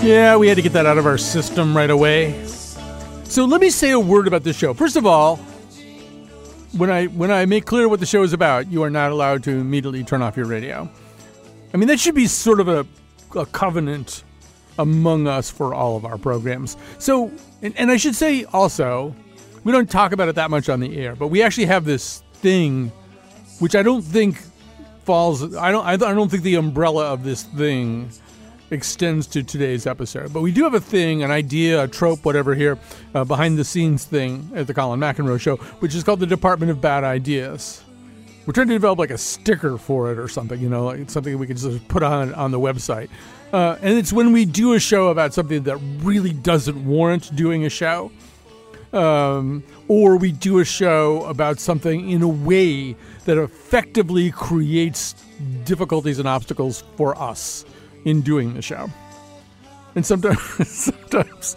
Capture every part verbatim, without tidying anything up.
Yeah, we had to get that out of our system right away. So let me say a word about this show. First of all, when I when I make clear what the show is about, you are not allowed to immediately turn off your radio. I mean, that should be sort of a, a covenant among us for all of our programs. So, and, and I should say also, we don't talk about it that much on the air, but we actually have this thing, which I don't think falls. I don't. I don't think the umbrella of this thing extends to today's episode. But we do have a thing, an idea, a trope, whatever here, uh, behind-the-scenes thing at the Colin McEnroe Show, which is called the Department of Bad Ideas. We're trying to develop like a sticker for it or something, you know, like something we could just put on on the website. Uh, and it's when we do a show about something that really doesn't warrant doing a show, um, or we do a show about something in a way that effectively creates difficulties and obstacles for us in doing the show. And sometimes, sometimes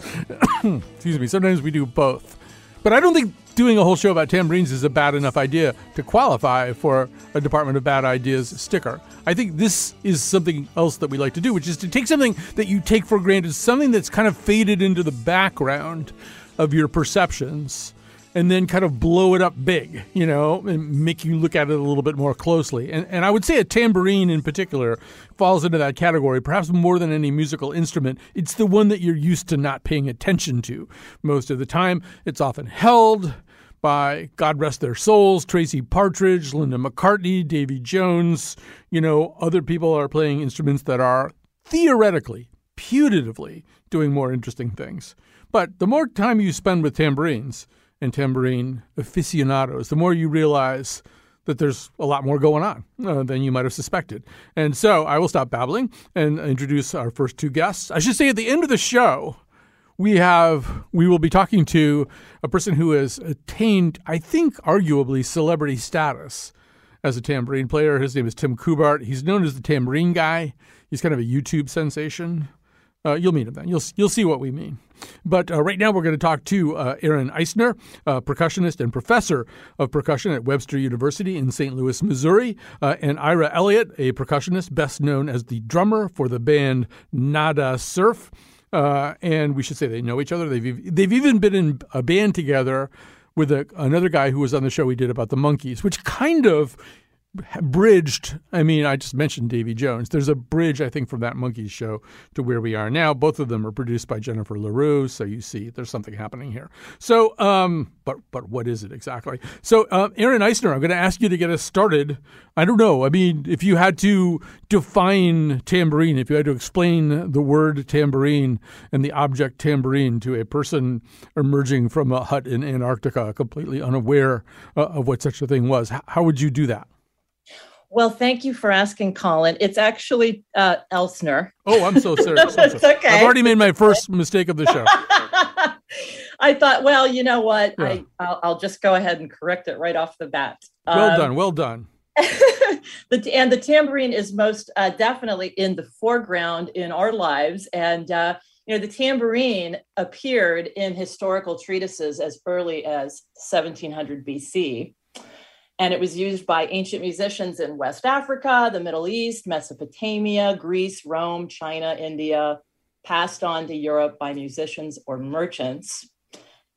excuse me, sometimes we do both. But I don't think doing a whole show about tambourines is a bad enough idea to qualify for a Department of Bad Ideas sticker. I think this is something else that we like to do, which is to take something that you take for granted, something that's kind of faded into the background of your perceptions, and then kind of blow it up big, you know, and make you look at it a little bit more closely. And and I would say a tambourine in particular falls into that category, perhaps more than any musical instrument. It's the one that you're used to not paying attention to most of the time. It's often held by, God rest their souls, Tracy Partridge, Linda McCartney, Davy Jones. You know, other people are playing instruments that are theoretically, putatively doing more interesting things. But the more time you spend with tambourines and tambourine aficionados, the more you realize that there's a lot more going on uh, than you might have suspected. And so I will stop babbling and introduce our first two guests. I should say at the end of the show, we have we will be talking to a person who has attained, I think, arguably celebrity status as a tambourine player. His name is Tim Kubart. He's known as the Tambourine Guy. He's kind of a YouTube sensation. Uh, you'll meet him then. You'll you'll see what we mean. But uh, right now we're going to talk to uh, Erin Elsner, uh, percussionist and professor of percussion at Webster University in Saint Louis, Missouri, uh, and Ira Elliott, a percussionist best known as the drummer for the band Nada Surf. Uh, and we should say they know each other. They've they've even been in a band together with a, another guy who was on the show we did about the monkeys, which kind of bridged. I mean, I just mentioned Davy Jones. There's a bridge, I think, from that Monkeys show to where we are now. Both of them are produced by Jennifer LaRue, so you see there's something happening here. So, um, but but what is it exactly? So, um, Erin Elsner, I'm going to ask you to get us started. I don't know. I mean, if you had to define tambourine, if you had to explain the word tambourine and the object tambourine to a person emerging from a hut in Antarctica, completely unaware uh, of what such a thing was, how would you do that? Well, thank you for asking, Colin. It's actually uh, Elsner. Oh, I'm so sorry. It's okay. I've already made my first mistake of the show. I thought, well, you know what? Yeah. I, I'll, I'll just go ahead and correct it right off the bat. Um, well done. Well done. the, and the tambourine is most uh, definitely in the foreground in our lives. And, uh, you know, the tambourine appeared in historical treatises as early as seventeen hundred B C. And it was used by ancient musicians in West Africa, the Middle East, Mesopotamia, Greece, Rome, China, India, passed on to Europe by musicians or merchants.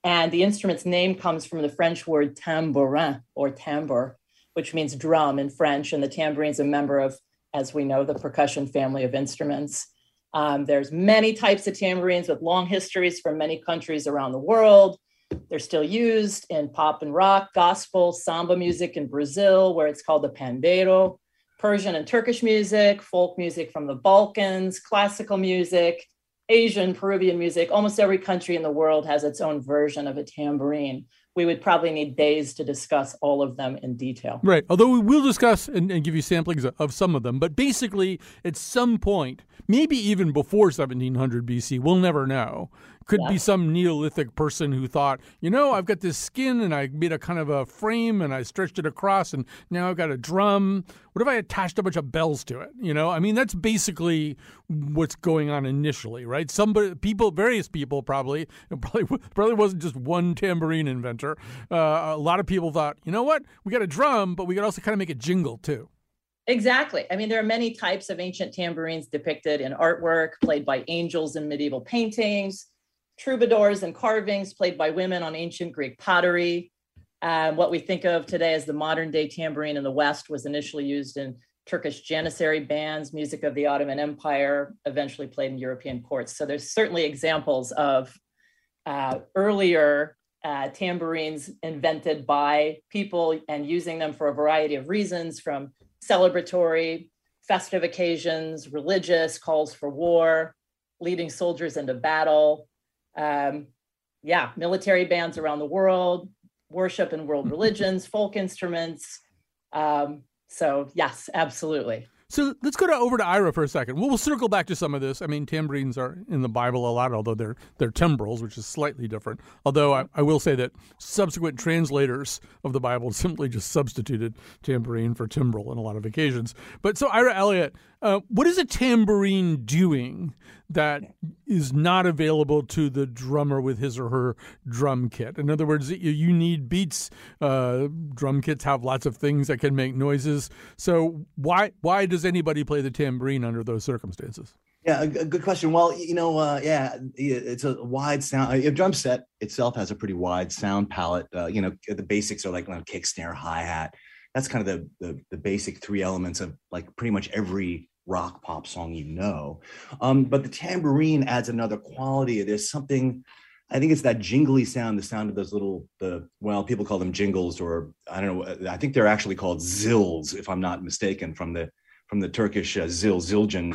And the instrument's name comes from the French word tambourin or tambour, which means drum in French. And the tambourine's a member of, as we know, the percussion family of instruments. Um, there's many types of tambourines with long histories from many countries around the world. They're still used in pop and rock, gospel, samba music in Brazil, where it's called the Pandeiro, Persian and Turkish music, folk music from the Balkans, classical music, Asian, Peruvian music. Almost every country in the world has its own version of a tambourine. We would probably need days to discuss all of them in detail. Right. Although we will discuss and, and give you samplings of some of them. But basically, at some point, maybe even before seventeen hundred B C, we'll never know. Could yeah. be some Neolithic person who thought, you know, I've got this skin and I made a kind of a frame and I stretched it across and now I've got a drum. What if I attached a bunch of bells to it? You know, I mean, that's basically what's going on initially, right? Somebody, people, various people probably, it probably, probably wasn't just one tambourine inventor. Uh, a lot of people thought, you know what, we got a drum, but we could also kind of make it jingle too. Exactly. I mean, there are many types of ancient tambourines depicted in artwork, played by angels in medieval paintings, troubadours and carvings played by women on ancient Greek pottery. Um, what we think of today as the modern day tambourine in the West was initially used in Turkish Janissary bands, music of the Ottoman Empire, eventually played in European courts. So there's certainly examples of uh, earlier uh, tambourines invented by people and using them for a variety of reasons, from celebratory, festive occasions, religious, calls for war, leading soldiers into battle. Um, yeah, military bands around the world, worship in world religions, folk instruments. Um, so yes, absolutely. So let's go to, over to Ira for a second. We'll, we'll circle back to some of this. I mean, tambourines are in the Bible a lot, although they're they're timbrels, which is slightly different. Although I, I will say that subsequent translators of the Bible simply just substituted tambourine for timbrel on a lot of occasions. But so Ira Elliott, uh, what is a tambourine doing that is not available to the drummer with his or her drum kit? In other words, you need beats. Uh, drum kits have lots of things that can make noises. So why why does anybody play the tambourine under those circumstances? Yeah, a good question. Well, you know, uh, yeah, it's a wide sound. A drum set itself has a pretty wide sound palette. Uh, you know, the basics are like you know, kick, snare, hi-hat. That's kind of the, the the basic three elements of like pretty much every rock pop song you know. Um, but the tambourine adds another quality. There's something, I think it's that jingly sound, the sound of those little, the well, people call them jingles, or I don't know, I think they're actually called zills, if I'm not mistaken, from the from the Turkish uh, zil, zildjian,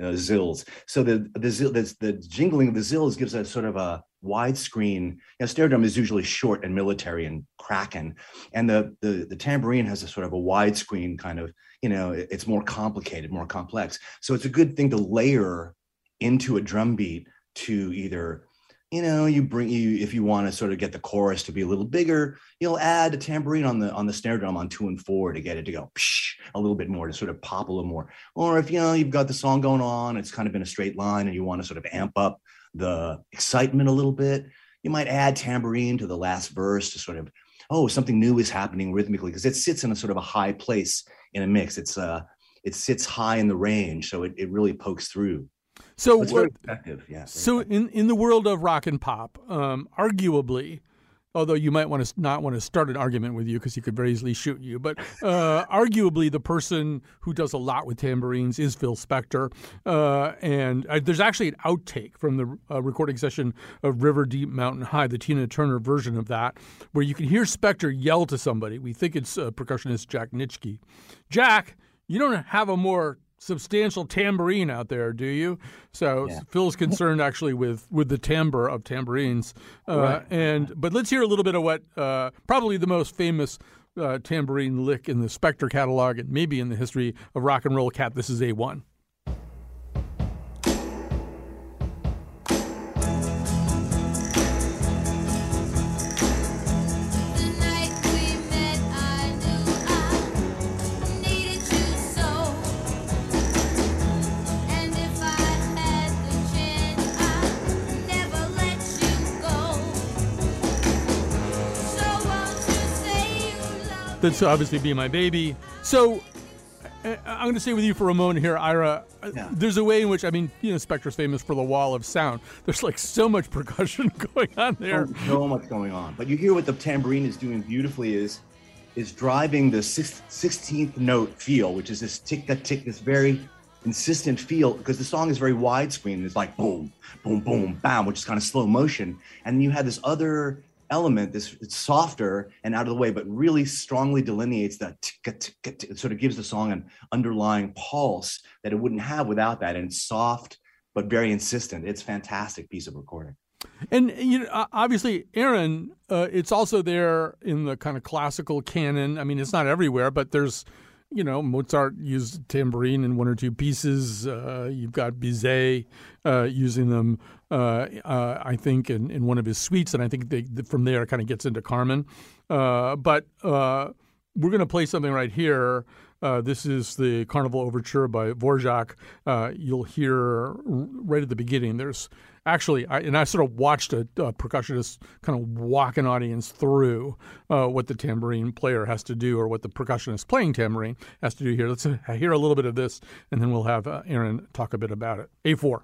uh, zills. So the the, zil, the the jingling of the zills gives a sort of a widescreen, you know, snare drum is usually short and military and cracking. And the, the the tambourine has a sort of a widescreen kind of, you know, it, it's more complicated, more complex. So it's a good thing to layer into a drum beat to either, you know, you bring you, if you want to sort of get the chorus to be a little bigger, you'll add a tambourine on the on the snare drum on two and four to get it to go psh, a little bit more, to sort of pop a little more. Or if, you know, you've got the song going on, it's kind of in a straight line and you want to sort of amp up the excitement a little bit, you might add tambourine to the last verse to sort of, oh, something new is happening rhythmically, because it sits in a sort of a high place in a mix. It's uh, it sits high in the range, so it, it really pokes through. So, so it's very effective, yeah. Very so effective. in in the world of rock and pop, um, arguably, although you might want to not want to start an argument with you because he could very easily shoot you. But uh, arguably, the person who does a lot with tambourines is Phil Spector. Uh, and uh, there's actually an outtake from the uh, recording session of River Deep Mountain High, the Tina Turner version of that, where you can hear Spector yell to somebody. We think it's uh, percussionist Jack Nitzsche. Jack, you don't have a more substantial tambourine out there, do you? So yeah. Phil's concerned actually with, with the timbre of tambourines. Uh, right. And but let's hear a little bit of what uh, probably the most famous uh, tambourine lick in the Spector catalog and maybe in the history of rock and roll, Cat, This Is A one. That's obviously Be My Baby. So I'm going to stay with you for a moment here, Ira. Yeah. There's a way in which, I mean, you know, Spector's famous for the wall of sound. There's like so much percussion going on there. So, so much going on. But you hear what the tambourine is doing beautifully is is driving the sixteenth note feel, which is this tick-a-tick, this very insistent feel, because the song is very widescreen. It's like boom, boom, boom, bam, which is kind of slow motion. And you have this other element, this it's softer and out of the way, but really strongly delineates that ticka, ticka, ticka. It sort of gives the song an underlying pulse that it wouldn't have without that. And it's soft, but very insistent. It's a fantastic piece of recording. And, you know, obviously, Erin, uh, it's also there in the kind of classical canon. I mean, it's not everywhere, but there's, you know, Mozart used tambourine in one or two pieces. Uh, you've got Bizet uh, using them, uh, uh, I think, in, in one of his suites. And I think they, from there it kind of gets into Carmen. Uh, but uh, we're going to play something right here. Uh, this is the Carnival Overture by Dvořák. Uh, you'll hear right at the beginning. There's actually, I, and I sort of watched a, a percussionist kind of walk an audience through uh, what the tambourine player has to do, or what the percussionist playing tambourine has to do here. Let's hear a little bit of this, and then we'll have uh, Erin talk a bit about it. A four.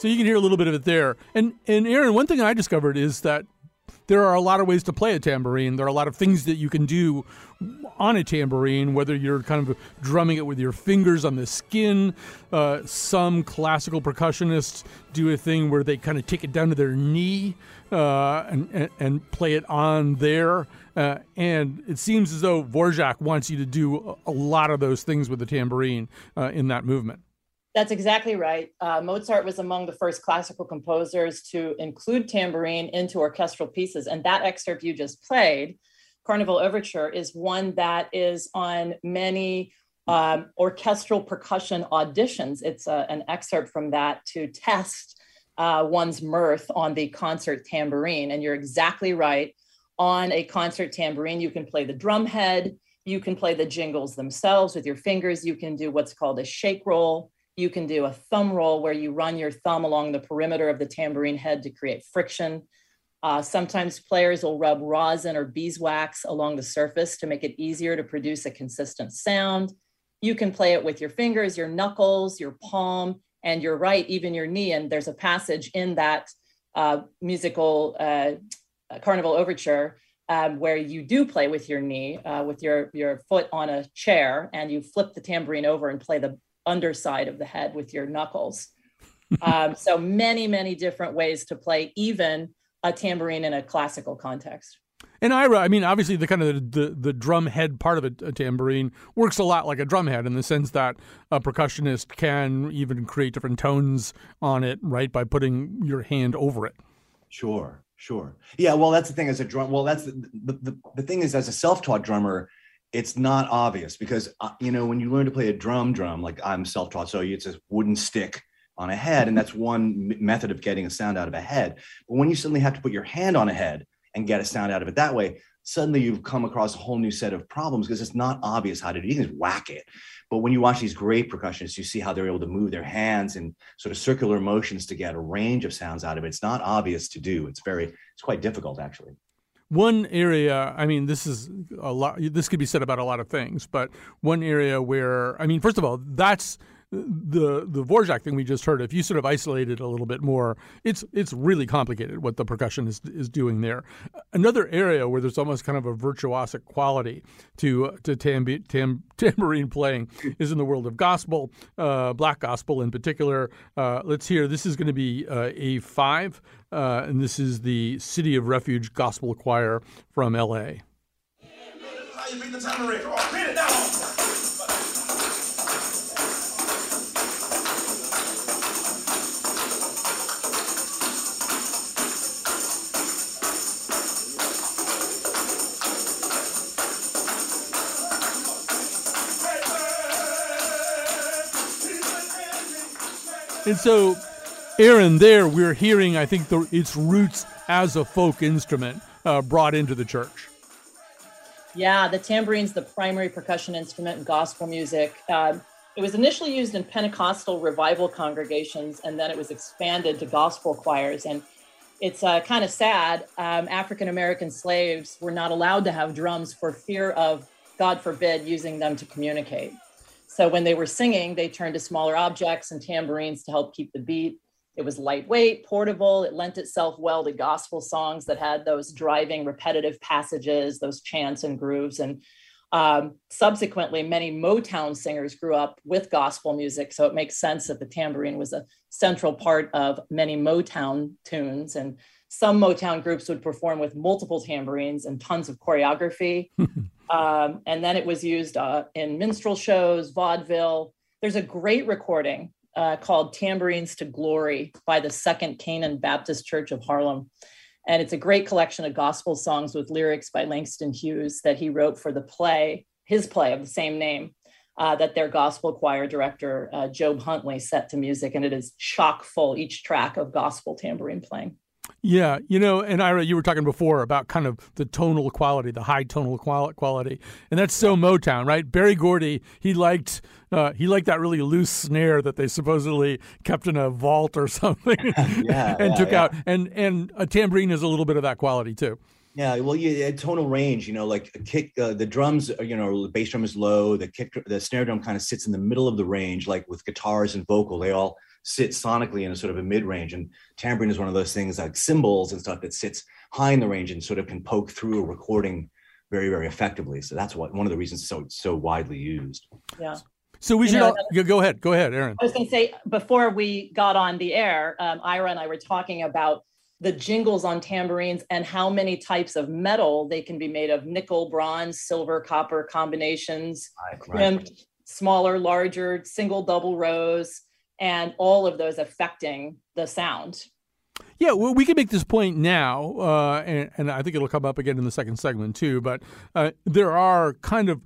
So you can hear a little bit of it there. And and Erin, one thing I discovered is that there are a lot of ways to play a tambourine. There are a lot of things that you can do on a tambourine, whether you're kind of drumming it with your fingers on the skin. Uh, some classical percussionists do a thing where they kind of take it down to their knee uh, and, and, and play it on there. Uh, and it seems as though Dvořák wants you to do a lot of those things with the tambourine uh, in that movement. That's exactly right. Uh, Mozart was among the first classical composers to include tambourine into orchestral pieces. And that excerpt you just played, Carnival Overture, is one that is on many um, orchestral percussion auditions. It's a, an excerpt from that to test uh, one's mirth on the concert tambourine. And you're exactly right. On a concert tambourine, you can play the drum head. You can play the jingles themselves with your fingers. You can do what's called a shake roll. You can do a thumb roll where you run your thumb along the perimeter of the tambourine head to create friction. Uh, sometimes players will rub rosin or beeswax along the surface to make it easier to produce a consistent sound. You can play it with your fingers, your knuckles, your palm, and your right, even your knee. And there's a passage in that uh, musical uh, Carnival Overture Um, where you do play with your knee, uh, with your, your foot on a chair, and you flip the tambourine over and play the underside of the head with your knuckles. Um, so many, many different ways to play even a tambourine in a classical context. And Ira, I mean, obviously the kind of the, the, the drum head part of a, a tambourine works a lot like a drum head in the sense that a percussionist can even create different tones on it, right, by putting your hand over it. Sure. Sure. Yeah. Well, that's the thing as a drum. Well, that's the, the, the thing is, as a self-taught drummer, it's not obvious because, uh, you know, when you learn to play a drum drum, like I'm self-taught. So it's a wooden stick on a head. And that's one method of getting a sound out of a head. But when you suddenly have to put your hand on a head and get a sound out of it that way, suddenly you've come across a whole new set of problems because it's not obvious how to do it. You can just whack it. But when you watch these great percussionists, you see how they're able to move their hands in sort of circular motions to get a range of sounds out of it. It's not obvious to do. It's very, it's quite difficult, actually. One area, I mean, this is a lot, this could be said about a lot of things, but one area where, I mean, first of all, that's the the Dvořák thing we just heard. If you sort of isolate it a little bit more, it's it's really complicated what the percussionist is, is doing there. Another area where there's almost kind of a virtuosic quality to to tambi, tam, tambourine playing is in the world of gospel, uh, black gospel in particular. Uh, let's hear. This is going to be uh, A five, uh, and this is the City of Refuge Gospel Choir from L A How you beat the tambourine? Oh, beat it down. And so, Erin, there we're hearing, I think, the, its roots as a folk instrument uh, brought into the church. Yeah, the tambourine's the primary percussion instrument in gospel music. Uh, it was initially used in Pentecostal revival congregations, and then it was expanded to gospel choirs. And it's uh, kind of sad. Um, African-American slaves were not allowed to have drums for fear of, God forbid, using them to communicate. So when they were singing, they turned to smaller objects and tambourines to help keep the beat. It was lightweight, portable. It lent itself well to gospel songs that had those driving, repetitive passages, those chants and grooves. And um, subsequently, many Motown singers grew up with gospel music. So it makes sense that the tambourine was a central part of many Motown tunes. And some Motown groups would perform with multiple tambourines and tons of choreography. um, and then it was used uh, in minstrel shows, vaudeville. There's a great recording uh, called Tambourines to Glory by the Second Canaan Baptist Church of Harlem. And it's a great collection of gospel songs with lyrics by Langston Hughes that he wrote for the play, his play of the same name, uh, that their gospel choir director, uh, Job Huntley, set to music. And it is chock full, each track, of gospel tambourine playing. Yeah, you know, and Ira, you were talking before about kind of the tonal quality, the high tonal quality, and that's so Motown, right? Berry Gordy, he liked uh, he liked that really loose snare that they supposedly kept in a vault or something, yeah, and yeah, took yeah. out, and and a tambourine is a little bit of that quality too. Yeah, well, yeah, tonal range, you know, like a kick, uh, the drums, you know, the bass drum is low, the kick, the snare drum kind of sits in the middle of the range, like with guitars and vocal, they all sit sonically in a sort of a mid-range, and tambourine is one of those things like cymbals and stuff that sits high in the range and sort of can poke through a recording very, very effectively. So that's what, one of the reasons it's so, so widely used. Yeah. So we you should know, all, go ahead. Go ahead, Erin. I was going to say, before we got on the air, um, Ira and I were talking about the jingles on tambourines and how many types of metal they can be made of: nickel, bronze, silver, copper combinations, right, crimped, right. smaller, larger, single, double rows. And all of those affecting the sound. Yeah, well, we can make this point now, uh, and, and I think it'll come up again in the second segment too, but uh, there are kind of,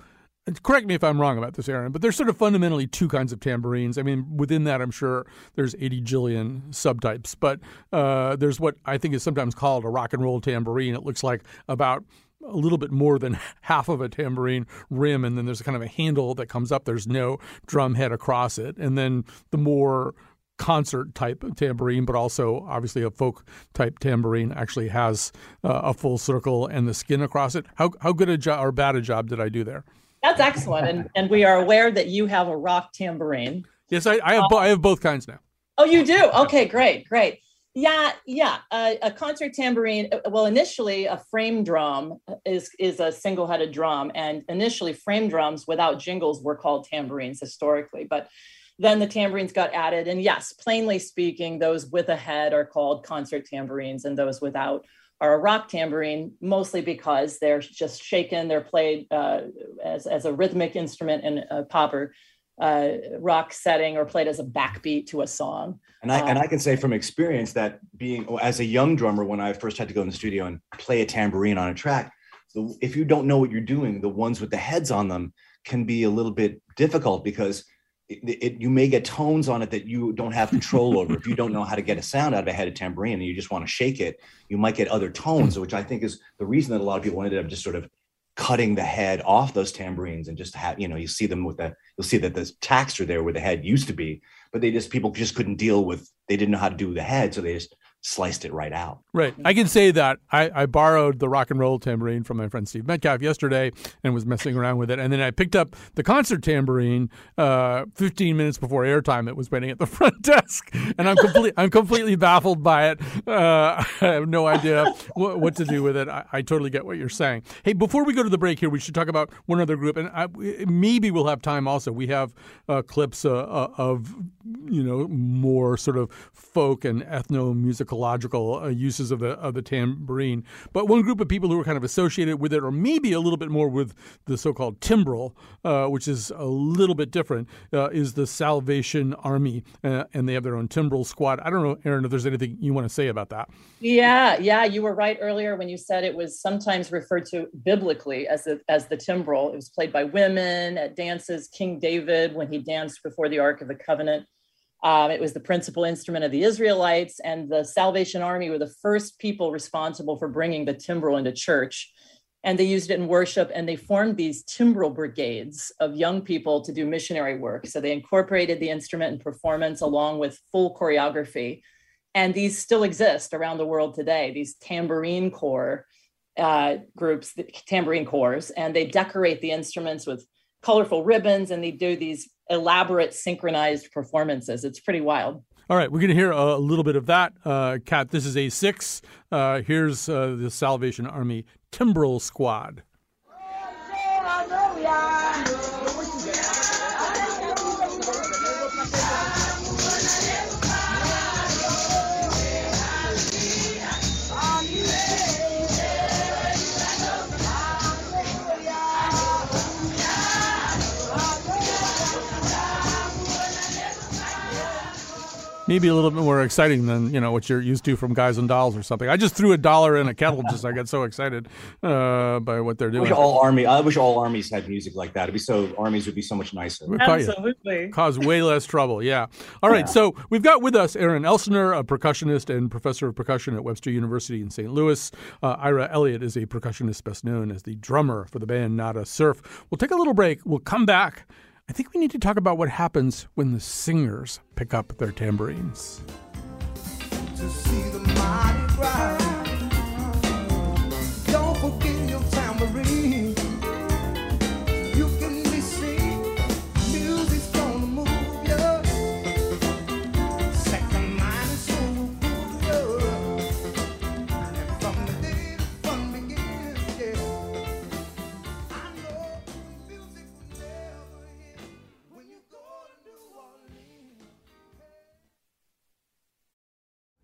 correct me if I'm wrong about this, Erin, but there's sort of fundamentally two kinds of tambourines. I mean, within that, I'm sure there's eighty jillion subtypes, but uh, there's what I think is sometimes called a rock and roll tambourine. It looks like about a little bit more than half of a tambourine rim, and then there's kind of a handle that comes up. There's no drum head across it. And then the more concert-type tambourine, but also obviously a folk-type tambourine, actually has uh, a full circle and the skin across it. How how good a job or bad a job did I do there? That's excellent. And and we are aware that you have a rock tambourine. Yes, I, I have. Bo- I have both kinds now. Oh, you do? Okay, great, great. Yeah, yeah. Uh, a concert tambourine, well, initially a frame drum is is a single-headed drum, and initially frame drums without jingles were called tambourines historically, but then the tambourines got added, and yes, plainly speaking, those with a head are called concert tambourines, and those without are a rock tambourine, mostly because they're just shaken, they're played uh, as, as a rhythmic instrument in a pop or uh, rock setting, or played as a backbeat to a song. And I um, and I can say from experience that being, as a young drummer, when I first had to go in the studio and play a tambourine on a track, the, if you don't know what you're doing, the ones with the heads on them can be a little bit difficult because it, it, you may get tones on it that you don't have control over. If you don't know how to get a sound out of a headed tambourine and you just want to shake it, you might get other tones, which I think is the reason that a lot of people ended up just sort of cutting the head off those tambourines and just have, you know, you see them with the, you'll see that the tacks are there where the head used to be, but they just, people just couldn't deal with, they didn't know how to do the head. So they just sliced it right out. Right. I can say that I, I borrowed the rock and roll tambourine from my friend Steve Metcalf yesterday and was messing around with it. And then I picked up the concert tambourine uh, fifteen minutes before airtime. It was waiting at the front desk, and I'm completely I'm completely baffled by it. Uh, I have no idea wh- what to do with it. I, I totally get what you're saying. Hey, before we go to the break here, we should talk about one other group, and I, maybe we'll have time also. We have uh, clips uh, uh, of, you know, more sort of folk and ethno-musical Ecological uh, uses of the of the tambourine, but one group of people who are kind of associated with it, or maybe a little bit more with the so-called timbrel, uh, which is a little bit different, uh, is the Salvation Army, uh, and they have their own timbrel squad. I don't know, Erin, if there's anything you want to say about that. Yeah, yeah, you were right earlier when you said it was sometimes referred to biblically as the, as the timbrel. It was played by women at dances. King David, when he danced before the Ark of the Covenant. Um, it was the principal instrument of the Israelites, and the Salvation Army were the first people responsible for bringing the timbrel into church. And they used it in worship, and they formed these timbrel brigades of young people to do missionary work. So they incorporated the instrument and performance along with full choreography. And these still exist around the world today, these tambourine corps uh, groups, tambourine corps, and they decorate the instruments with colorful ribbons, and they do these elaborate synchronized performances. It's pretty wild. All right, we're going to hear a little bit of that. Uh, Kat, this is A six. Uh, here's uh, the Salvation Army Timbrel Squad. Maybe a little bit more exciting than, you know, what you're used to from Guys and Dolls or something. I just threw a dollar in a kettle. Just I got so excited uh, by what they're doing. I wish all army. I wish all armies had music like that. It'd be so armies would be so much nicer. Absolutely, cause way less trouble. Yeah. All right. Yeah. So we've got with us Erin Elsner, a percussionist and professor of percussion at Webster University in Saint Louis. Uh, Ira Elliott is a percussionist best known as the drummer for the band Nada Surf. We'll take a little break. We'll come back. I think we need to talk about what happens when the singers pick up their tambourines. To see the mighty bride, don't forget your tambourine. You can be seen, music's gonna move you. Second mind is gonna move you. And from the day the fun begins, yeah. I know music will never.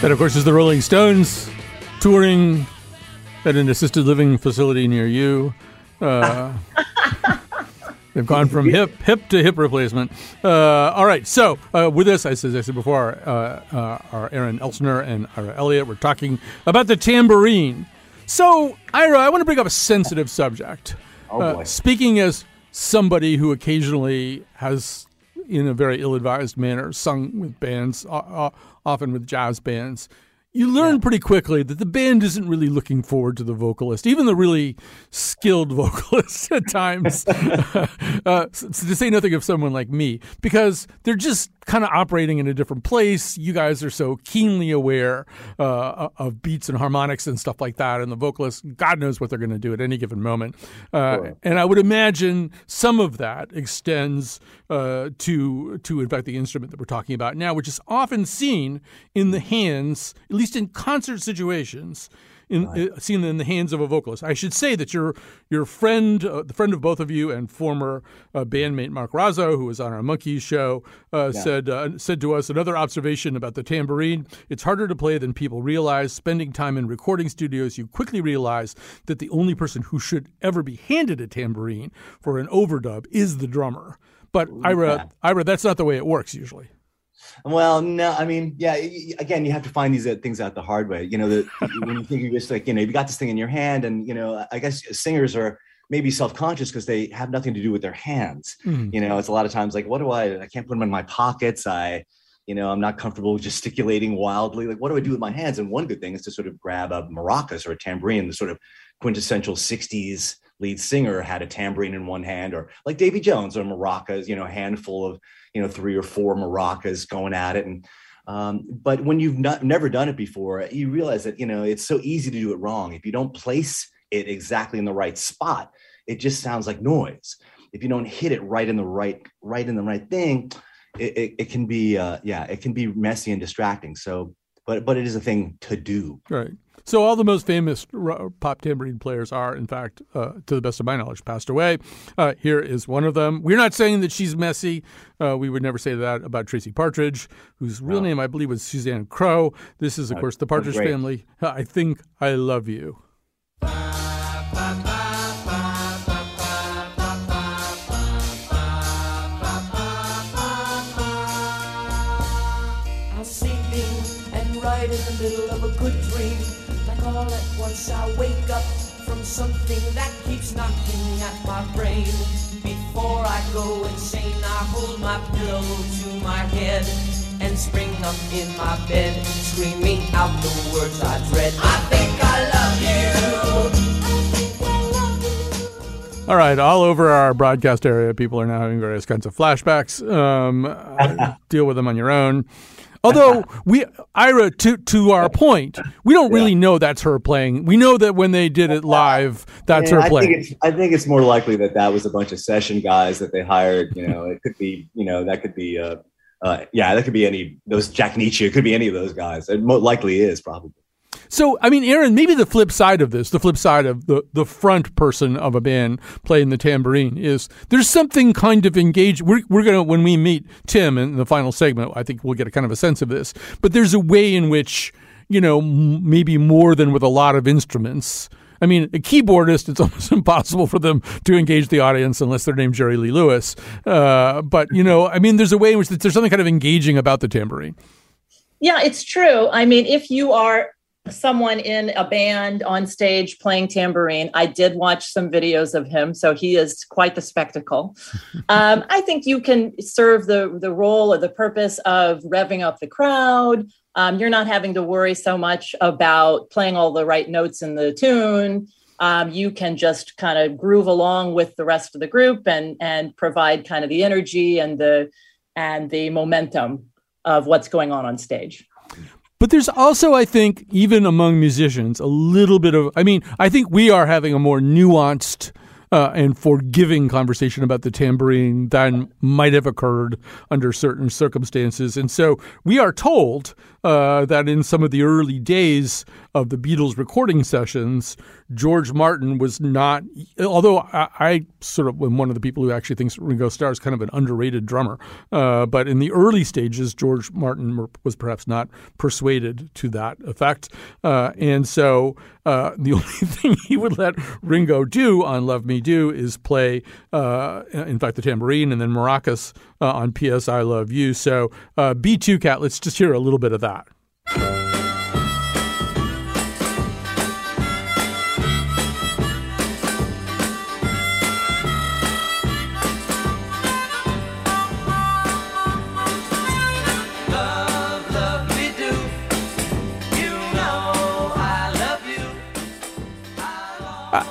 That, of course, is the Rolling Stones touring at an assisted living facility near you. Uh, they've gone from hip hip to hip replacement. Uh, all right, so uh, with this, as I said before, uh, uh, our Erin Elsner and Ira Elliott were talking about the tambourine. So, Ira, I want to bring up a sensitive subject. Oh, uh, boy. Speaking as somebody who occasionally has, in a very ill-advised manner, sung with bands, uh, often with jazz bands, you learn yeah. pretty quickly that the band isn't really looking forward to the vocalist, even the really skilled vocalists at times, uh, to say nothing of someone like me, because they're just kind of operating in a different place. You guys are so keenly aware uh, of beats and harmonics and stuff like that, and the vocalist, God knows what they're going to do at any given moment. Uh, sure. And I would imagine some of that extends uh, to, to, in fact, the instrument that we're talking about now, which is often seen in the hands, at least in concert situations, in, right. uh, seen in the hands of a vocalist. I should say that your your friend, uh, the friend of both of you, and former uh, bandmate Mark Razzo, who was on our Monkeys show, uh, yeah. said uh, said to us another observation about the tambourine: it's harder to play than people realize. Spending time in recording studios, you quickly realize that the only person who should ever be handed a tambourine for an overdub is the drummer. But Ira, yeah. Ira, that's not the way it works usually. Well, no, I mean, yeah, again, you have to find these things out the hard way. You know, the, when you think you're just like, you know, you got this thing in your hand and, you know, I guess singers are maybe self-conscious because they have nothing to do with their hands. Mm. You know, it's a lot of times like, what do I, I can't put them in my pockets. I, you know, I'm not comfortable gesticulating wildly. Like, what do I do with my hands? And one good thing is to sort of grab a maracas or a tambourine, the sort of quintessential sixties lead singer had a tambourine in one hand, or like Davy Jones or maracas, you know, a handful of, you know, three or four maracas going at it. And um, but when you've not, never done it before, you realize that, you know, it's so easy to do it wrong. If you don't place it exactly in the right spot, it just sounds like noise. If you don't hit it right in the right, right in the right thing, it, it, it can be, uh, yeah, it can be messy and distracting. So, but, but it is a thing to do. Right. So all the most famous pop tambourine players are, in fact, uh, to the best of my knowledge, passed away. Uh, here is one of them. We're not saying that she's messy. Uh, we would never say that about Tracy Partridge, whose real no. name, I believe, was Suzanne Crowe. This is, of uh, course, the Partridge family. I Think I Love You. Middle of a good dream, like all at once I wake up from something that keeps knocking at my brain. Before I go insane, I hold my pillow to my head and spring up in my bed, screaming out the words I dread. I think I love you. All right, all over our broadcast area, people are now having various kinds of flashbacks. Um, deal with them on your own. Although, we Ira, to to our point, we don't really yeah. know that's her playing. We know that when they did it live, that's yeah, her playing. I think, it's, I think it's more likely that that was a bunch of session guys that they hired. You know, it could be, you know, that could be, uh, uh, yeah, that could be any, those Jack Nitzsche, it could be any of those guys. It most likely is, probably. So, I mean, Erin, maybe the flip side of this, the flip side of the, the front person of a band playing the tambourine is there's something kind of engaged. We're, we're going to, when we meet Tim in the final segment, I think we'll get a kind of a sense of this. But there's a way in which, you know, m- maybe more than with a lot of instruments. I mean, a keyboardist, it's almost impossible for them to engage the audience unless they're named Jerry Lee Lewis. Uh, but, you know, I mean, there's a way in which there's something kind of engaging about the tambourine. Yeah, it's true. I mean, if you are someone in a band on stage playing tambourine. I did watch some videos of him, so he is quite the spectacle. um, I think you can serve the, the role or the purpose of revving up the crowd. Um, you're not having to worry so much about playing all the right notes in the tune. Um, you can just kind of groove along with the rest of the group and and provide kind of the energy and the and the momentum of what's going on on stage. But there's also, I think, even among musicians, a little bit of, I mean, I think we are having a more nuanced uh, and forgiving conversation about the tambourine than might have occurred under certain circumstances. And so we are told uh, that in some of the early days of the Beatles recording sessions, George Martin was not, although I, I sort of am one of the people who actually thinks Ringo Starr is kind of an underrated drummer. Uh, but in the early stages, George Martin was perhaps not persuaded to that effect. Uh, and so uh, the only thing he would let Ringo do on Love Me Do is play, uh, in fact, the tambourine and then maracas uh, on P S. I Love You. So uh, B two Cat, let's just hear a little bit of that.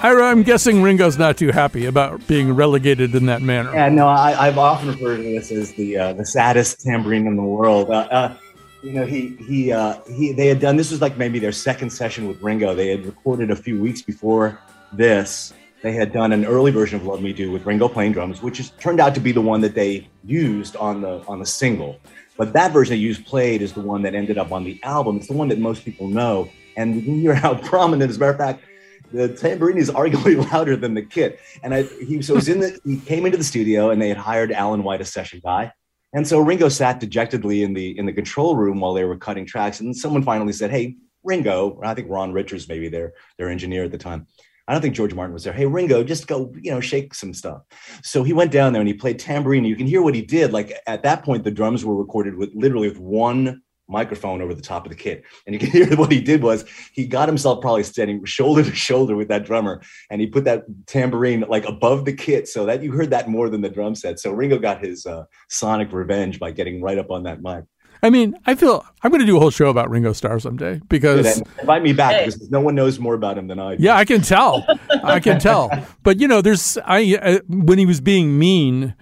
Ira, I'm guessing Ringo's not too happy about being relegated in that manner. Yeah, no, I, I've often referred to this as the uh, the saddest tambourine in the world. Uh, uh, you know, he he uh, he. They had done this was like maybe their second session with Ringo. They had recorded a few weeks before this. They had done an early version of "Love Me Do" with Ringo playing drums, which is, turned out to be the one that they used on the on the single. But that version they used played is the one that ended up on the album. It's the one that most people know, and you can hear how prominent. As a matter of fact, the tambourine is arguably louder than the kit. And I, he so was in the, he came into the studio and they had hired Alan White, a session guy. And so Ringo sat dejectedly in the in the control room while they were cutting tracks. And someone finally said, "Hey, Ringo," I think Ron Richards, maybe their, their engineer at the time. I don't think George Martin was there. "Hey, Ringo, just go, you know, shake some stuff." So he went down there and he played tambourine. You can hear what he did. Like at that point, the drums were recorded with literally with one microphone over the top of the kit. And you can hear what he did was he got himself probably standing shoulder to shoulder with that drummer and he put that tambourine like above the kit so that you heard that more than the drum set. So Ringo got his uh, sonic revenge by getting right up on that mic. I mean, I feel I'm going to do a whole show about Ringo Starr someday because invite me back because no one knows more about him than I do. Yeah, I can tell. I can tell. But you know, there's I uh, when he was being mean,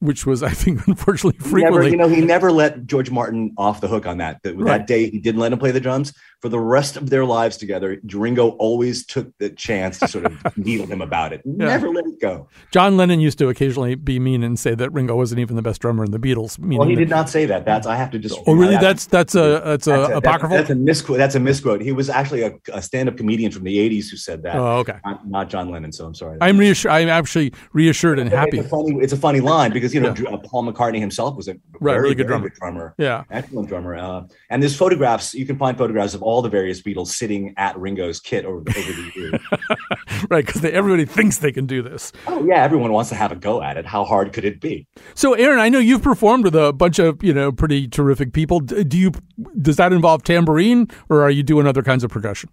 which was I think unfortunately frequently. Never, you know, he never let George Martin off the hook on that. That, right. that day he didn't let him play the drums for the rest of their lives together. Ringo always took the chance to sort of needle him about it. Yeah. Never let it go. John Lennon used to occasionally be mean and say that Ringo wasn't even the best drummer in the Beatles. Well, he did not say that. That's I have to just. Oh, really? That's that's a that's, that's a, a apocryphal. That's, that's a misquote. That's a misquote. He was actually a, a stand-up comedian from the eighties who said that. Oh, okay. Not, not John Lennon. So I'm sorry. I'm reassured. I'm actually reassured and happy. It's a funny. It's a funny line because you know yeah. Paul McCartney himself was a right, very, really good, very drummer. good drummer. Yeah, excellent drummer. Uh, and there's photographs. You can find photographs of all the various Beatles sitting at Ringo's kit over the, over the years. Right, because everybody thinks they can do this. Oh, yeah, everyone wants to have a go at it. How hard could it be? So, Erin, I know you've performed with a bunch of, you know, pretty terrific people. Do you? Does that involve tambourine, or are you doing other kinds of percussion?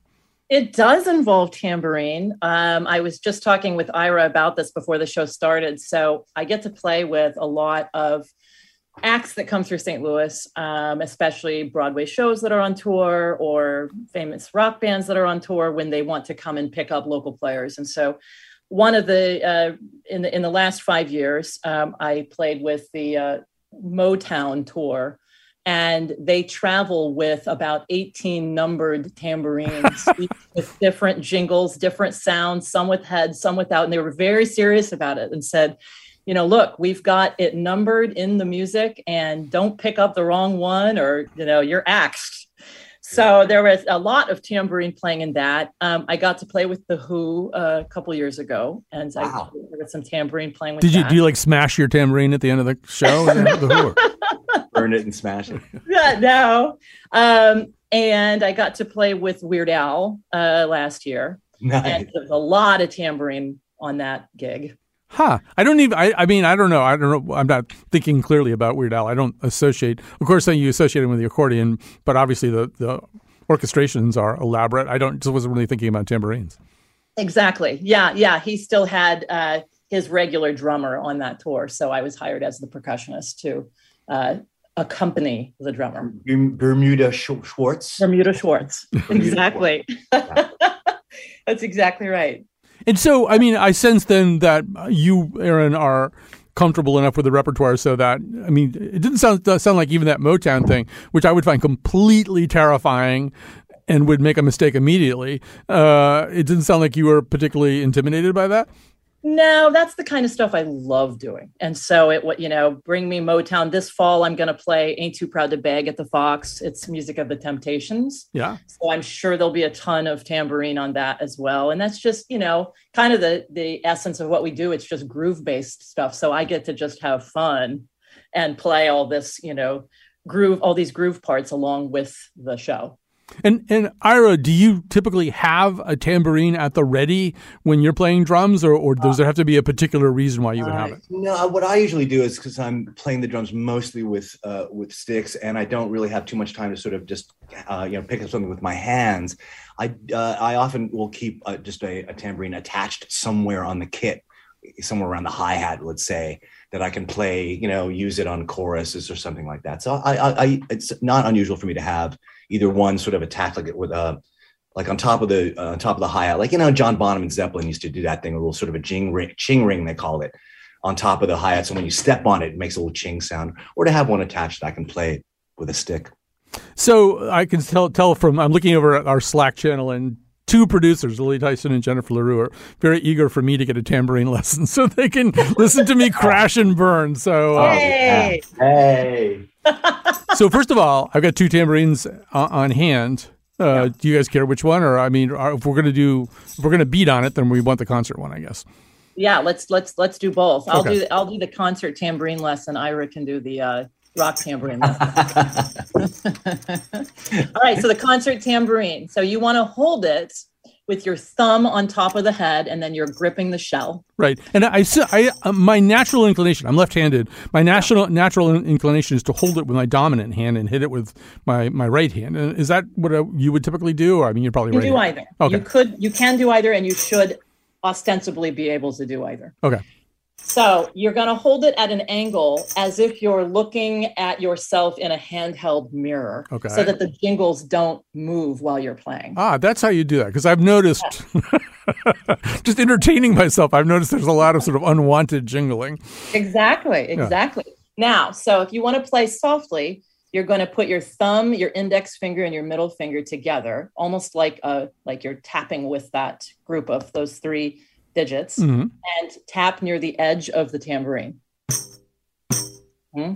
It does involve tambourine. Um, I was just talking with Ira about this before the show started, so I get to play with a lot of acts that come through Saint Louis, um, especially Broadway shows that are on tour or famous rock bands that are on tour when they want to come and pick up local players. And so one of the, uh, in the, in the last five years, um, I played with the uh, Motown tour, and they travel with about eighteen numbered tambourines with different jingles, different sounds, some with heads, some without. And they were very serious about it and said, you know, look, we've got it numbered in the music and don't pick up the wrong one or, you know, you're axed. So there was a lot of tambourine playing in that. Um, I got to play with The Who uh, a couple years ago and wow. I did some tambourine playing with Did you that. Do you like smash your tambourine at the end of the show? The Who or? Burn it and smash it. Yeah, no. Um, and I got to play with Weird Al uh, last year. Nice. And there was a lot of tambourine on that gig. Huh. I don't even, I, I mean, I don't know. I don't know. I'm not thinking clearly about Weird Al. I don't associate, of course, you associate him with the accordion, but obviously the, the orchestrations are elaborate. I don't, just wasn't really thinking about tambourines. Exactly. Yeah. Yeah. He still had uh, his regular drummer on that tour. So I was hired as the percussionist to uh, accompany the drummer. Bermuda Schwartz. Bermuda Schwartz. Exactly. Bermuda Schwartz. That's exactly right. And so, I mean, I sense then that you, Erin, are comfortable enough with the repertoire so that, I mean, it didn't sound sound like even that Motown thing, which I would find completely terrifying and would make a mistake immediately. Uh, it didn't sound like you were particularly intimidated by that. No, that's the kind of stuff I love doing. And so it, you know, bring me Motown. This fall, I'm going to play Ain't Too Proud to Beg at the Fox. It's music of the Temptations. Yeah. So I'm sure there'll be a ton of tambourine on that as well. And that's just, you know, kind of the, the essence of what we do. It's just groove-based stuff. So I get to just have fun and play all this, you know, groove, all these groove parts along with the show. And and Ira, do you typically have a tambourine at the ready when you're playing drums, or, or does there have to be a particular reason why you would have it? Uh, no, what I usually do is because I'm playing the drums mostly with uh, with sticks, and I don't really have too much time to sort of just uh, you know pick up something with my hands. I uh, I often will keep uh, just a, a tambourine attached somewhere on the kit, somewhere around the hi-hat, let's say, that I can play, you know, use it on choruses or something like that. So I, I, I it's not unusual for me to have either one sort of attack like it with a, like on top of the uh, on top of the hi-hat, like, you know, John Bonham and Zeppelin used to do that thing, a little sort of a jing ring, ching ring, they called it, on top of the hi-hat. So when you step on it, it makes a little ching sound, or to have one attached that I can play with a stick. So I can tell, tell from, I'm looking over at our Slack channel, and two producers, Lily Tyson and Jennifer LaRue, are very eager for me to get a tambourine lesson so they can listen to me crash and burn. So, uh, hey, hey. So first of all, I've got two tambourines on hand. Uh, yeah. Do you guys care which one? Or I mean, if we're going to do, if we're going to beat on it, then we want the concert one, I guess. Yeah, let's let's let's do both. I'll okay. do I'll do the concert tambourine lesson. Ira can do the uh, rock tambourine lesson. All right. So the concert tambourine. So you want to hold it with your thumb on top of the head, and then you're gripping the shell. Right. And I, I, I my natural inclination, I'm left-handed, my natural natural inclination is to hold it with my dominant hand and hit it with my, my right hand. Is that what you would typically do? Or I mean, you're probably right. You right-handed. Do either. Okay. You could, you can do either, and you should ostensibly be able to do either. Okay. So you're going to hold it at an angle as if you're looking at yourself in a handheld mirror, okay, so that the jingles don't move while you're playing. Ah, that's how you do that. Because I've noticed, yeah. just entertaining myself, I've noticed there's a lot of sort of unwanted jingling. Exactly, exactly. Yeah. Now, so if you want to play softly, you're going to put your thumb, your index finger, and your middle finger together, almost like a like you're tapping with that group of those three digits, mm-hmm. and tap near the edge of the tambourine. Mm-hmm.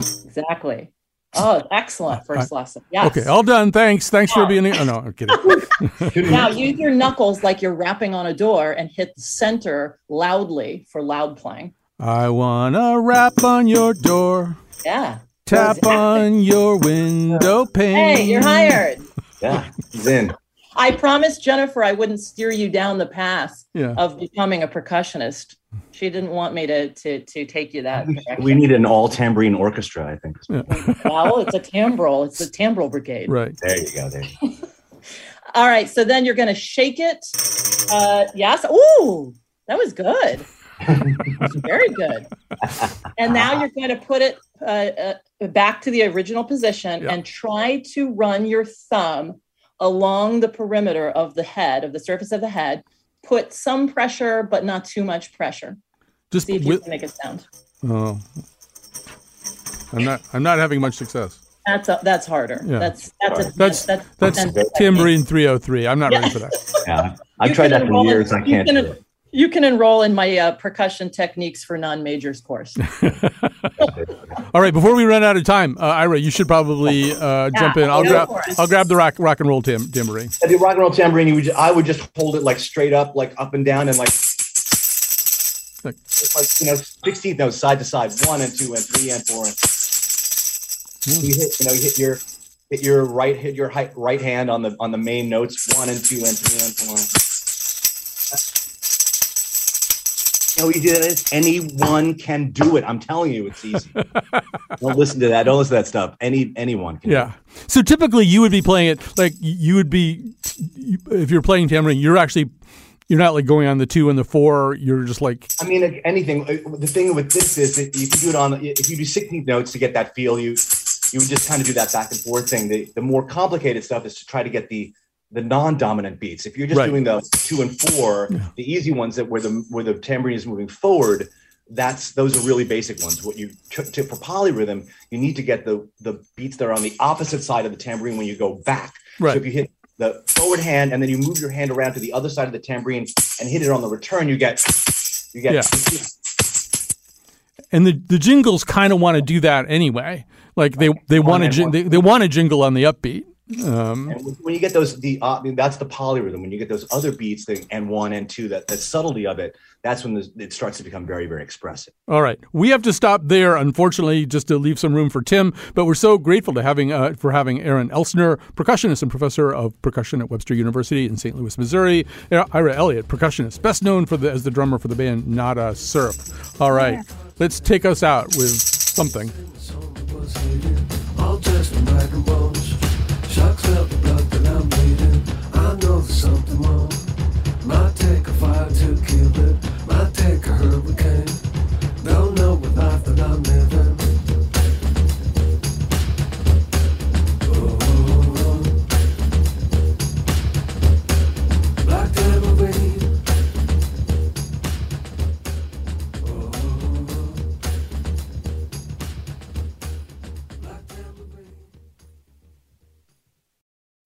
Exactly. Oh, excellent. First uh, lesson. Yes. Okay, all done. Thanks. Thanks yeah. for being here. Oh, no, I'm kidding. Now use your knuckles like you're rapping on a door and hit the center loudly for loud playing. I want to rap on your door. Yeah. Tap exactly. on your window pane. Hey, you're hired. Yeah, he's in. I promised Jennifer I wouldn't steer you down the path yeah. of becoming a percussionist. She didn't want me to to to take you that direction. We need an all tambourine orchestra, I think. Yeah. Well, it's a timbrel. It's a timbrel brigade. Right. There you go. There you go. All right. So then you're going to shake it. Uh, yes. Ooh, that was good. Very good. And now you're going to put it uh, uh, back to the original position yeah. and try to run your thumb along the perimeter of the head, of the surface of the head, put some pressure, but not too much pressure. Just see if with, you can make a sound. Oh, I'm not. I'm not having much success. That's a, that's harder. Yeah. That's that's a, that's that's, that's, that's, that's Timbrine three oh three. I'm not yeah. ready for that. Yeah, I've tried that for years. In, I can't. You can, do it. You can enroll in my uh, percussion techniques for non-majors course. All right, before we run out of time, uh, Ira, you should probably uh, yeah, jump in. I'll grab, I'll grab the rock, rock and roll tam- tambourine. Yeah, the rock and roll tambourine, you would, I would just hold it like straight up, like up and down, and like, like, like you know, sixteenth notes side to side, one and two and three and four. And mm. You hit, you know, you hit your, hit your right, hit your hi- right hand on the on the main notes, one and two and three and four. No, you did it. Anyone can do it. I'm telling you, it's easy. Don't listen to that. Don't listen to that stuff. Any anyone can. Yeah. Do it. So typically, you would be playing it like you would be if you're playing tambourine. You're actually you're not like going on the two and the four. You're just like. I mean, anything. The thing with this is that if you do it on if you do sixteenth notes to get that feel, you you would just kind of do that back and forth thing. The the more complicated stuff is to try to get the. the non-dominant beats. If you're just right. doing the two and four, yeah. the easy ones that where the where the tambourine is moving forward, that's those are really basic ones. What you to, to for polyrhythm, you need to get the the beats that are on the opposite side of the tambourine when you go back. Right. So if you hit the forward hand and then you move your hand around to the other side of the tambourine and hit it on the return, you get you get. Yeah. And the the jingles kind of want to do that anyway. Like they they want to they, they want to jingle on the upbeat. Um, and when you get those, the uh, that's the polyrhythm. When you get those other beats, the and one and two, that, that subtlety of it, that's when the, it starts to become very, very expressive. All right, we have to stop there, unfortunately, just to leave some room for Tim. But we're so grateful to having uh, for having Erin Elsner, percussionist and professor of percussion at Webster University in Saint Louis, Missouri. Ira Elliott, percussionist, best known for the, as the drummer for the band Nada Surf. All right, yeah. Let's take us out with something. Shocks up the block that I'm bleeding. I know there's something wrong. Might take a fire to kill it. Might take a hurricane. Don't know what life that I'm living. Oh, black tambourine.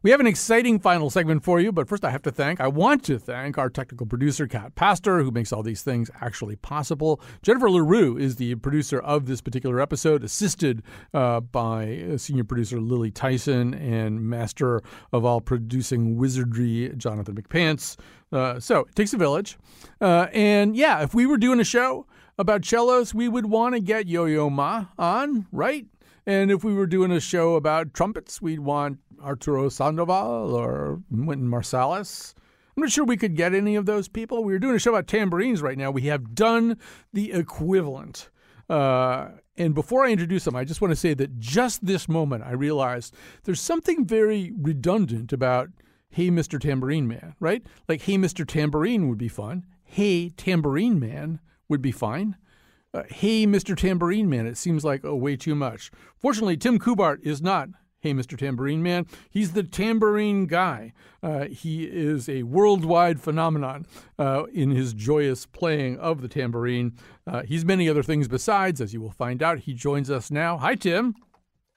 We have an exciting final segment for you, but first I have to thank, I want to thank our technical producer, Kat Pastor, who makes all these things actually possible. Jennifer LaRue is the producer of this particular episode, assisted uh, by senior producer Lily Tyson and master of all producing wizardry, Jonathan McPants. Uh, so it takes a village. Uh, and yeah, if we were doing a show about cellos, we would want to get Yo-Yo Ma on, right? And if we were doing a show about trumpets, we'd want Arturo Sandoval or Wynton Marsalis. I'm not sure we could get any of those people. We were doing a show about tambourines right now. We have done the equivalent. Uh, and before I introduce them, I just want to say that just this moment, I realized there's something very redundant about Hey, Mister Tambourine Man, right? Like, Hey, Mister Tambourine would be fun. Hey, Tambourine Man would be fine. Uh, hey, Mister Tambourine Man, it seems like oh, way too much. Fortunately, Tim Kubart is not Hey, Mister Tambourine Man. He's the tambourine guy. Uh, he is a worldwide phenomenon uh, in his joyous playing of the tambourine. Uh, he's many other things besides, as you will find out. He joins us now. Hi, Tim.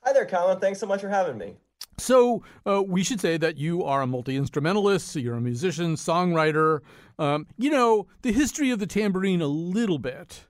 Hi there, Colin. Thanks so much for having me. So uh, we should say that you are a multi-instrumentalist, you're a musician, songwriter. Um, you know, the history of the tambourine a little bit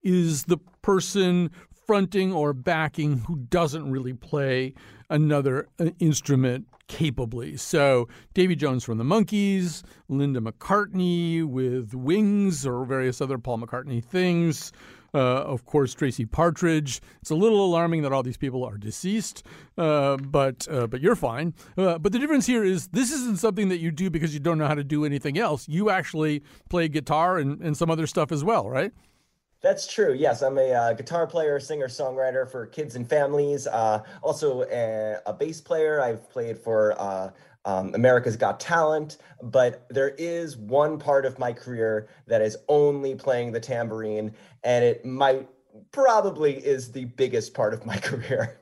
is the person fronting or backing who doesn't really play another instrument capably. So Davy Jones from the Monkees, Linda McCartney with Wings or various other Paul McCartney things. Uh, of course, Tracy Partridge. It's a little alarming that all these people are deceased, uh, but uh, but you're fine. Uh, but the difference here is this isn't something that you do because you don't know how to do anything else. You actually play guitar and, and some other stuff as well, right? That's true. Yes, I'm a uh, guitar player, singer, songwriter for kids and families. Uh, also a, a bass player. I've played for uh, um, America's Got Talent. But there is one part of my career that is only playing the tambourine, and it might probably is the biggest part of my career.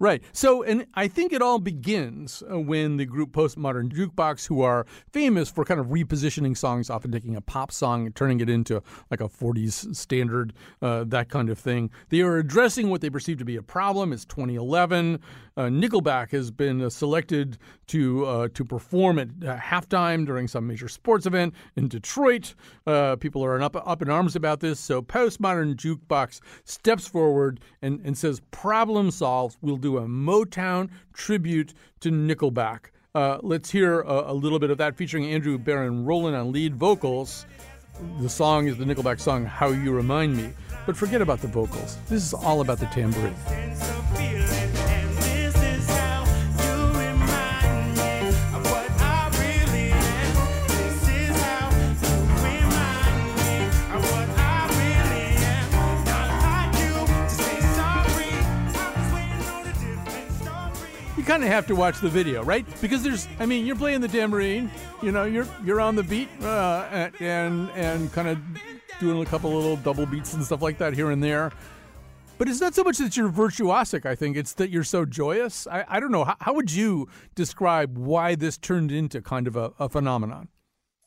Right. So, and I think it all begins when the group Postmodern Jukebox, who are famous for kind of repositioning songs, often taking a pop song and turning it into like a forties standard, uh, that kind of thing. They are addressing what they perceive to be a problem. It's twenty eleven. Uh, Nickelback has been uh, selected to uh, to perform at uh, halftime during some major sports event in Detroit. Uh, people are up, up in arms about this. So Postmodern Jukebox steps forward and, and says, problem solved. We'll do a Motown tribute to Nickelback. Uh, let's hear a, a little bit of that, featuring Andrew Barron Rowland on lead vocals. The song is the Nickelback song, How You Remind Me. But forget about the vocals. This is all about the tambourine. Kind of have to watch the video, right? Because there's, I mean, you're playing the tambourine, you know, you're you're on the beat uh, and and kind of doing a couple little double beats and stuff like that here and there. But it's not so much that you're virtuosic, I think. It's that you're so joyous. I, I don't know. How, how would you describe why this turned into kind of a, a phenomenon?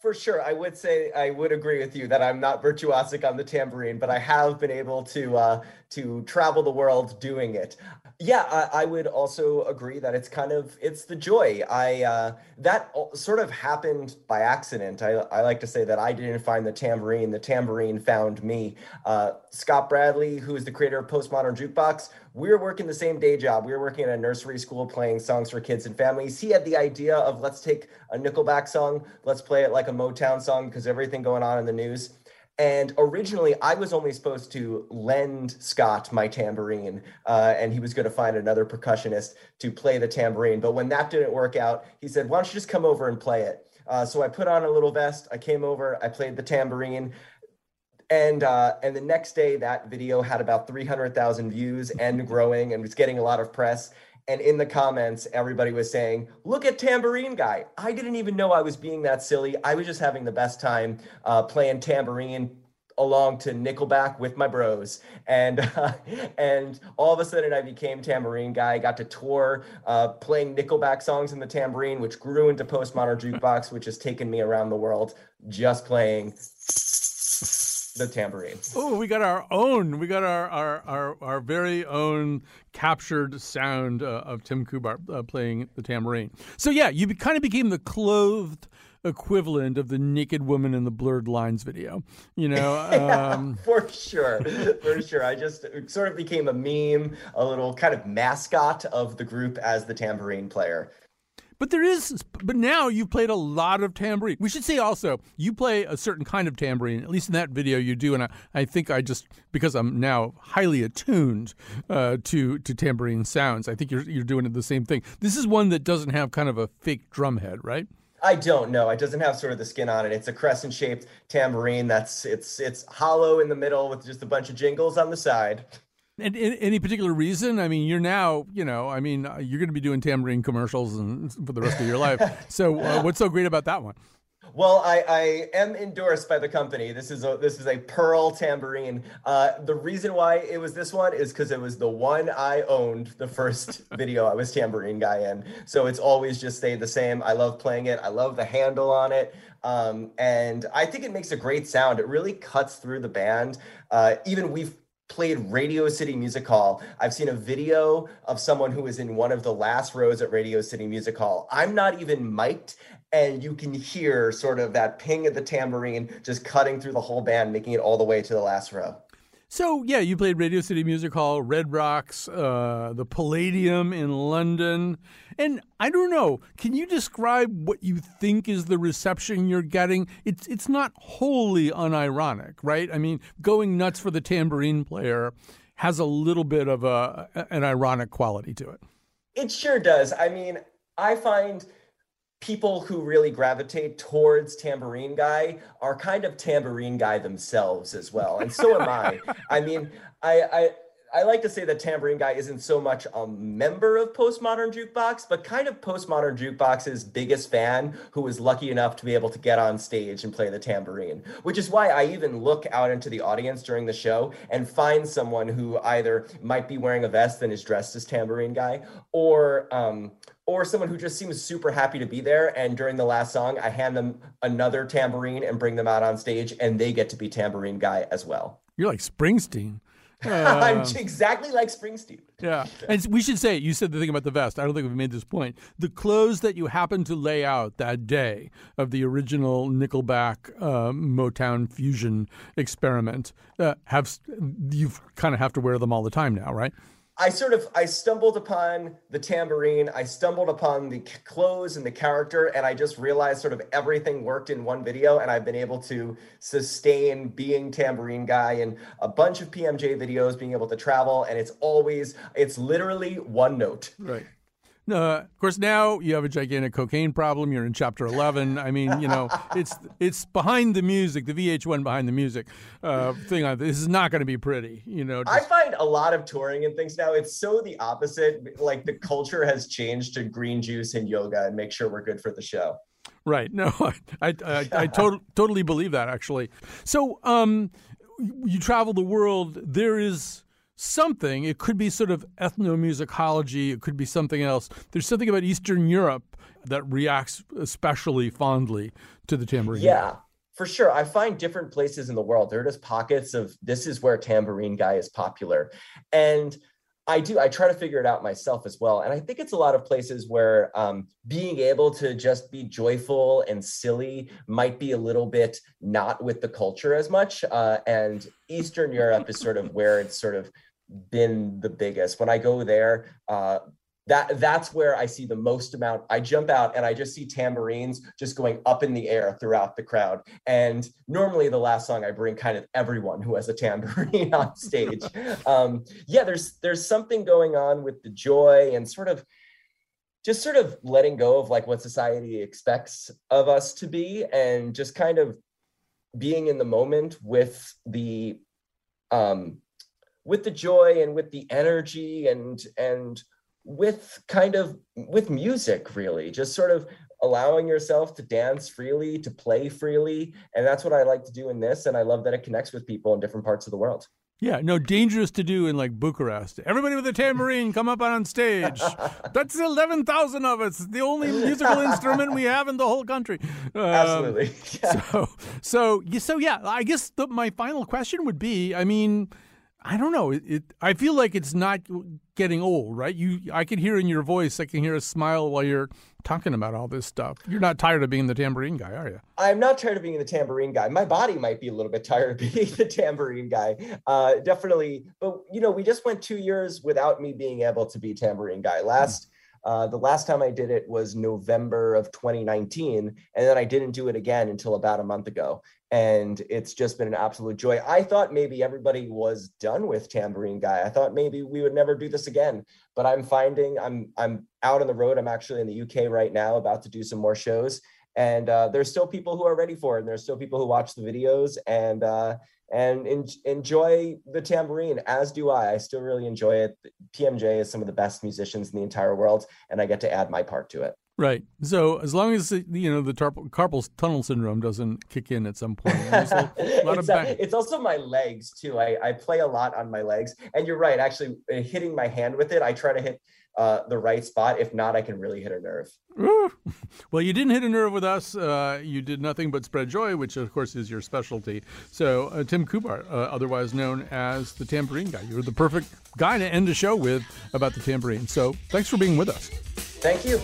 For sure. I would say I would agree with you that I'm not virtuosic on the tambourine, but I have been able to uh, to travel the world doing it. Yeah, I, I would also agree that it's kind of it's the joy. I uh, that sort of happened by accident. I, I like to say that I didn't find the tambourine. The tambourine found me. Uh, Scott Bradley, who is the creator of Postmodern Jukebox, we were working the same day job. We were working at a nursery school playing songs for kids and families. He had the idea of let's take a Nickelback song, let's play it like a Motown song because everything going on in the news. And originally, I was only supposed to lend Scott my tambourine, uh, and he was going to find another percussionist to play the tambourine. But when that didn't work out, he said, why don't you just come over and play it? Uh, so I put on a little vest. I came over. I played the tambourine. And uh, and the next day, that video had about three hundred thousand views and growing and was getting a lot of press. And in the comments, everybody was saying, look at Tambourine Guy. I didn't even know I was being that silly. I was just having the best time uh, playing tambourine along to Nickelback with my bros. And uh, and all of a sudden, I became Tambourine Guy. I got to tour uh, playing Nickelback songs in the tambourine, which grew into Postmodern Jukebox, which has taken me around the world just playing the tambourine. Oh, we got our own. We got our our, our, our very own captured sound uh, of Tim Kubart uh, playing the tambourine. So, yeah, you be, kind of became the clothed equivalent of the naked woman in the Blurred Lines video, you know. Um... yeah, for sure. For sure. I just sort of became a meme, a little kind of mascot of the group as the tambourine player. But there is, but now you've played a lot of tambourine. We should say also, you play a certain kind of tambourine, at least in that video you do. And I, I think I just, because I'm now highly attuned uh, to to tambourine sounds, I think you're you're doing the same thing. This is one that doesn't have kind of a fake drum head, right? I don't know. It doesn't have sort of the skin on it. It's a crescent-shaped tambourine that's, it's, it's hollow in the middle with just a bunch of jingles on the side. And, and any particular reason? I mean, you're now, you know, I mean, you're going to be doing tambourine commercials and for the rest of your life. So uh, what's so great about that one? Well, I, I am endorsed by the company. This is a this is a pearl tambourine. Uh, the reason why it was this one is because it was the one I owned the first video I was tambourine guy in. So it's always just stayed the same. I love playing it. I love the handle on it. Um, and I think it makes a great sound. It really cuts through the band. Uh, even we've played Radio City Music Hall. I've seen a video of someone who was in one of the last rows at Radio City Music Hall. I'm not even mic'd, and you can hear sort of that ping of the tambourine just cutting through the whole band, making it all the way to the last row. So, yeah, you played Radio City Music Hall, Red Rocks, uh, the Palladium in London. And I don't know, can you describe what you think is the reception you're getting? It's it's not wholly unironic, right? I mean, going nuts for the tambourine player has a little bit of a, an ironic quality to it. It sure does. I mean, I find people who really gravitate towards tambourine guy are kind of tambourine guy themselves as well. And so am I. I mean, I, I I like to say that tambourine guy isn't so much a member of Postmodern Jukebox, but kind of Postmodern Jukebox's biggest fan who was lucky enough to be able to get on stage and play the tambourine, which is why I even look out into the audience during the show and find someone who either might be wearing a vest and is dressed as tambourine guy, or, um, or someone who just seems super happy to be there. And during the last song, I hand them another tambourine and bring them out on stage, and they get to be tambourine guy as well. You're like Springsteen. Uh, I'm exactly like Springsteen. Yeah. And we should say, you said the thing about the vest. I don't think we've made this point. The clothes that you happened to lay out that day of the original Nickelback uh, Motown fusion experiment, uh, have you kind of have to wear them all the time now, right? I sort of, I stumbled upon the tambourine, I stumbled upon the clothes and the character, and I just realized sort of everything worked in one video, and I've been able to sustain being tambourine guy in a bunch of P M J videos, being able to travel, and it's always, it's literally one note. Right. Uh, of course, now you have a gigantic cocaine problem. You're in Chapter eleven. I mean, you know, it's it's behind the music, the V H one behind the music uh, thing. On this is not going to be pretty, you know. Just... I find a lot of touring and things now, it's so the opposite. Like the culture has changed to green juice and yoga and make sure we're good for the show. Right. No, I I, I, I to- totally believe that, actually. So um, you travel the world. There is something, it could be sort of ethnomusicology, it could be something else. There's something about Eastern Europe that reacts especially fondly to the tambourine. Yeah, for sure. I find different places in the world, there are just pockets of this is where tambourine guy is popular. And I do, I try to figure it out myself as well. And I think it's a lot of places where um, being able to just be joyful and silly might be a little bit not with the culture as much. Uh, and Eastern Europe is sort of where it's sort of been the biggest. When I go there, uh that that's where I see the most amount. I jump out and I just see tambourines just going up in the air throughout the crowd. And normally the last song I bring kind of everyone who has a tambourine on stage. Um, yeah, there's there's something going on with the joy and sort of just sort of letting go of like what society expects of us to be, and just kind of being in the moment with the um with the joy and with the energy and and with kind of with music, really just sort of allowing yourself to dance freely, to play freely. And that's what I like to do in this, and I love that it connects with people in different parts of the world. Yeah, no, dangerous to do in like Bucharest. Everybody with a tambourine, come up on stage. That's eleven thousand of us. The only musical instrument we have in the whole country. Um, Absolutely. Yeah. So, so, so yeah, I guess the, my final question would be, I mean, I don't know. It, it. I feel like it's not getting old, right? You. I can hear in your voice. I can hear a smile while you're talking about all this stuff. You're not tired of being the tambourine guy, are you? I'm not tired of being the tambourine guy. My body might be a little bit tired of being the tambourine guy, uh, definitely. But you know, we just went two years without me being able to be tambourine guy. Last, uh, the last time I did it was November of twenty nineteen, and then I didn't do it again until about a month ago. And it's just been an absolute joy. I thought maybe everybody was done with tambourine guy. I thought maybe we would never do this again, but I'm finding I'm I'm out on the road. I'm actually in the U K right now, about to do some more shows. And uh, there's still people who are ready for it. And there's still people who watch the videos and uh, and en- enjoy the tambourine, as do I. I still really enjoy it. P M J is some of the best musicians in the entire world, and I get to add my part to it. Right. So as long as, you know, the tarp- carpal tunnel syndrome doesn't kick in at some point. A, a lot it's, of a, it's also my legs, too. I, I play a lot on my legs. And you're right. Actually, hitting my hand with it, I try to hit uh, the right spot. If not, I can really hit a nerve. Ooh. Well, you didn't hit a nerve with us. Uh, you did nothing but spread joy, which, of course, is your specialty. So uh, Tim Kubart, uh, otherwise known as the tambourine guy. You're the perfect guy to end a show with about the tambourine. So thanks for being with us. Thank you.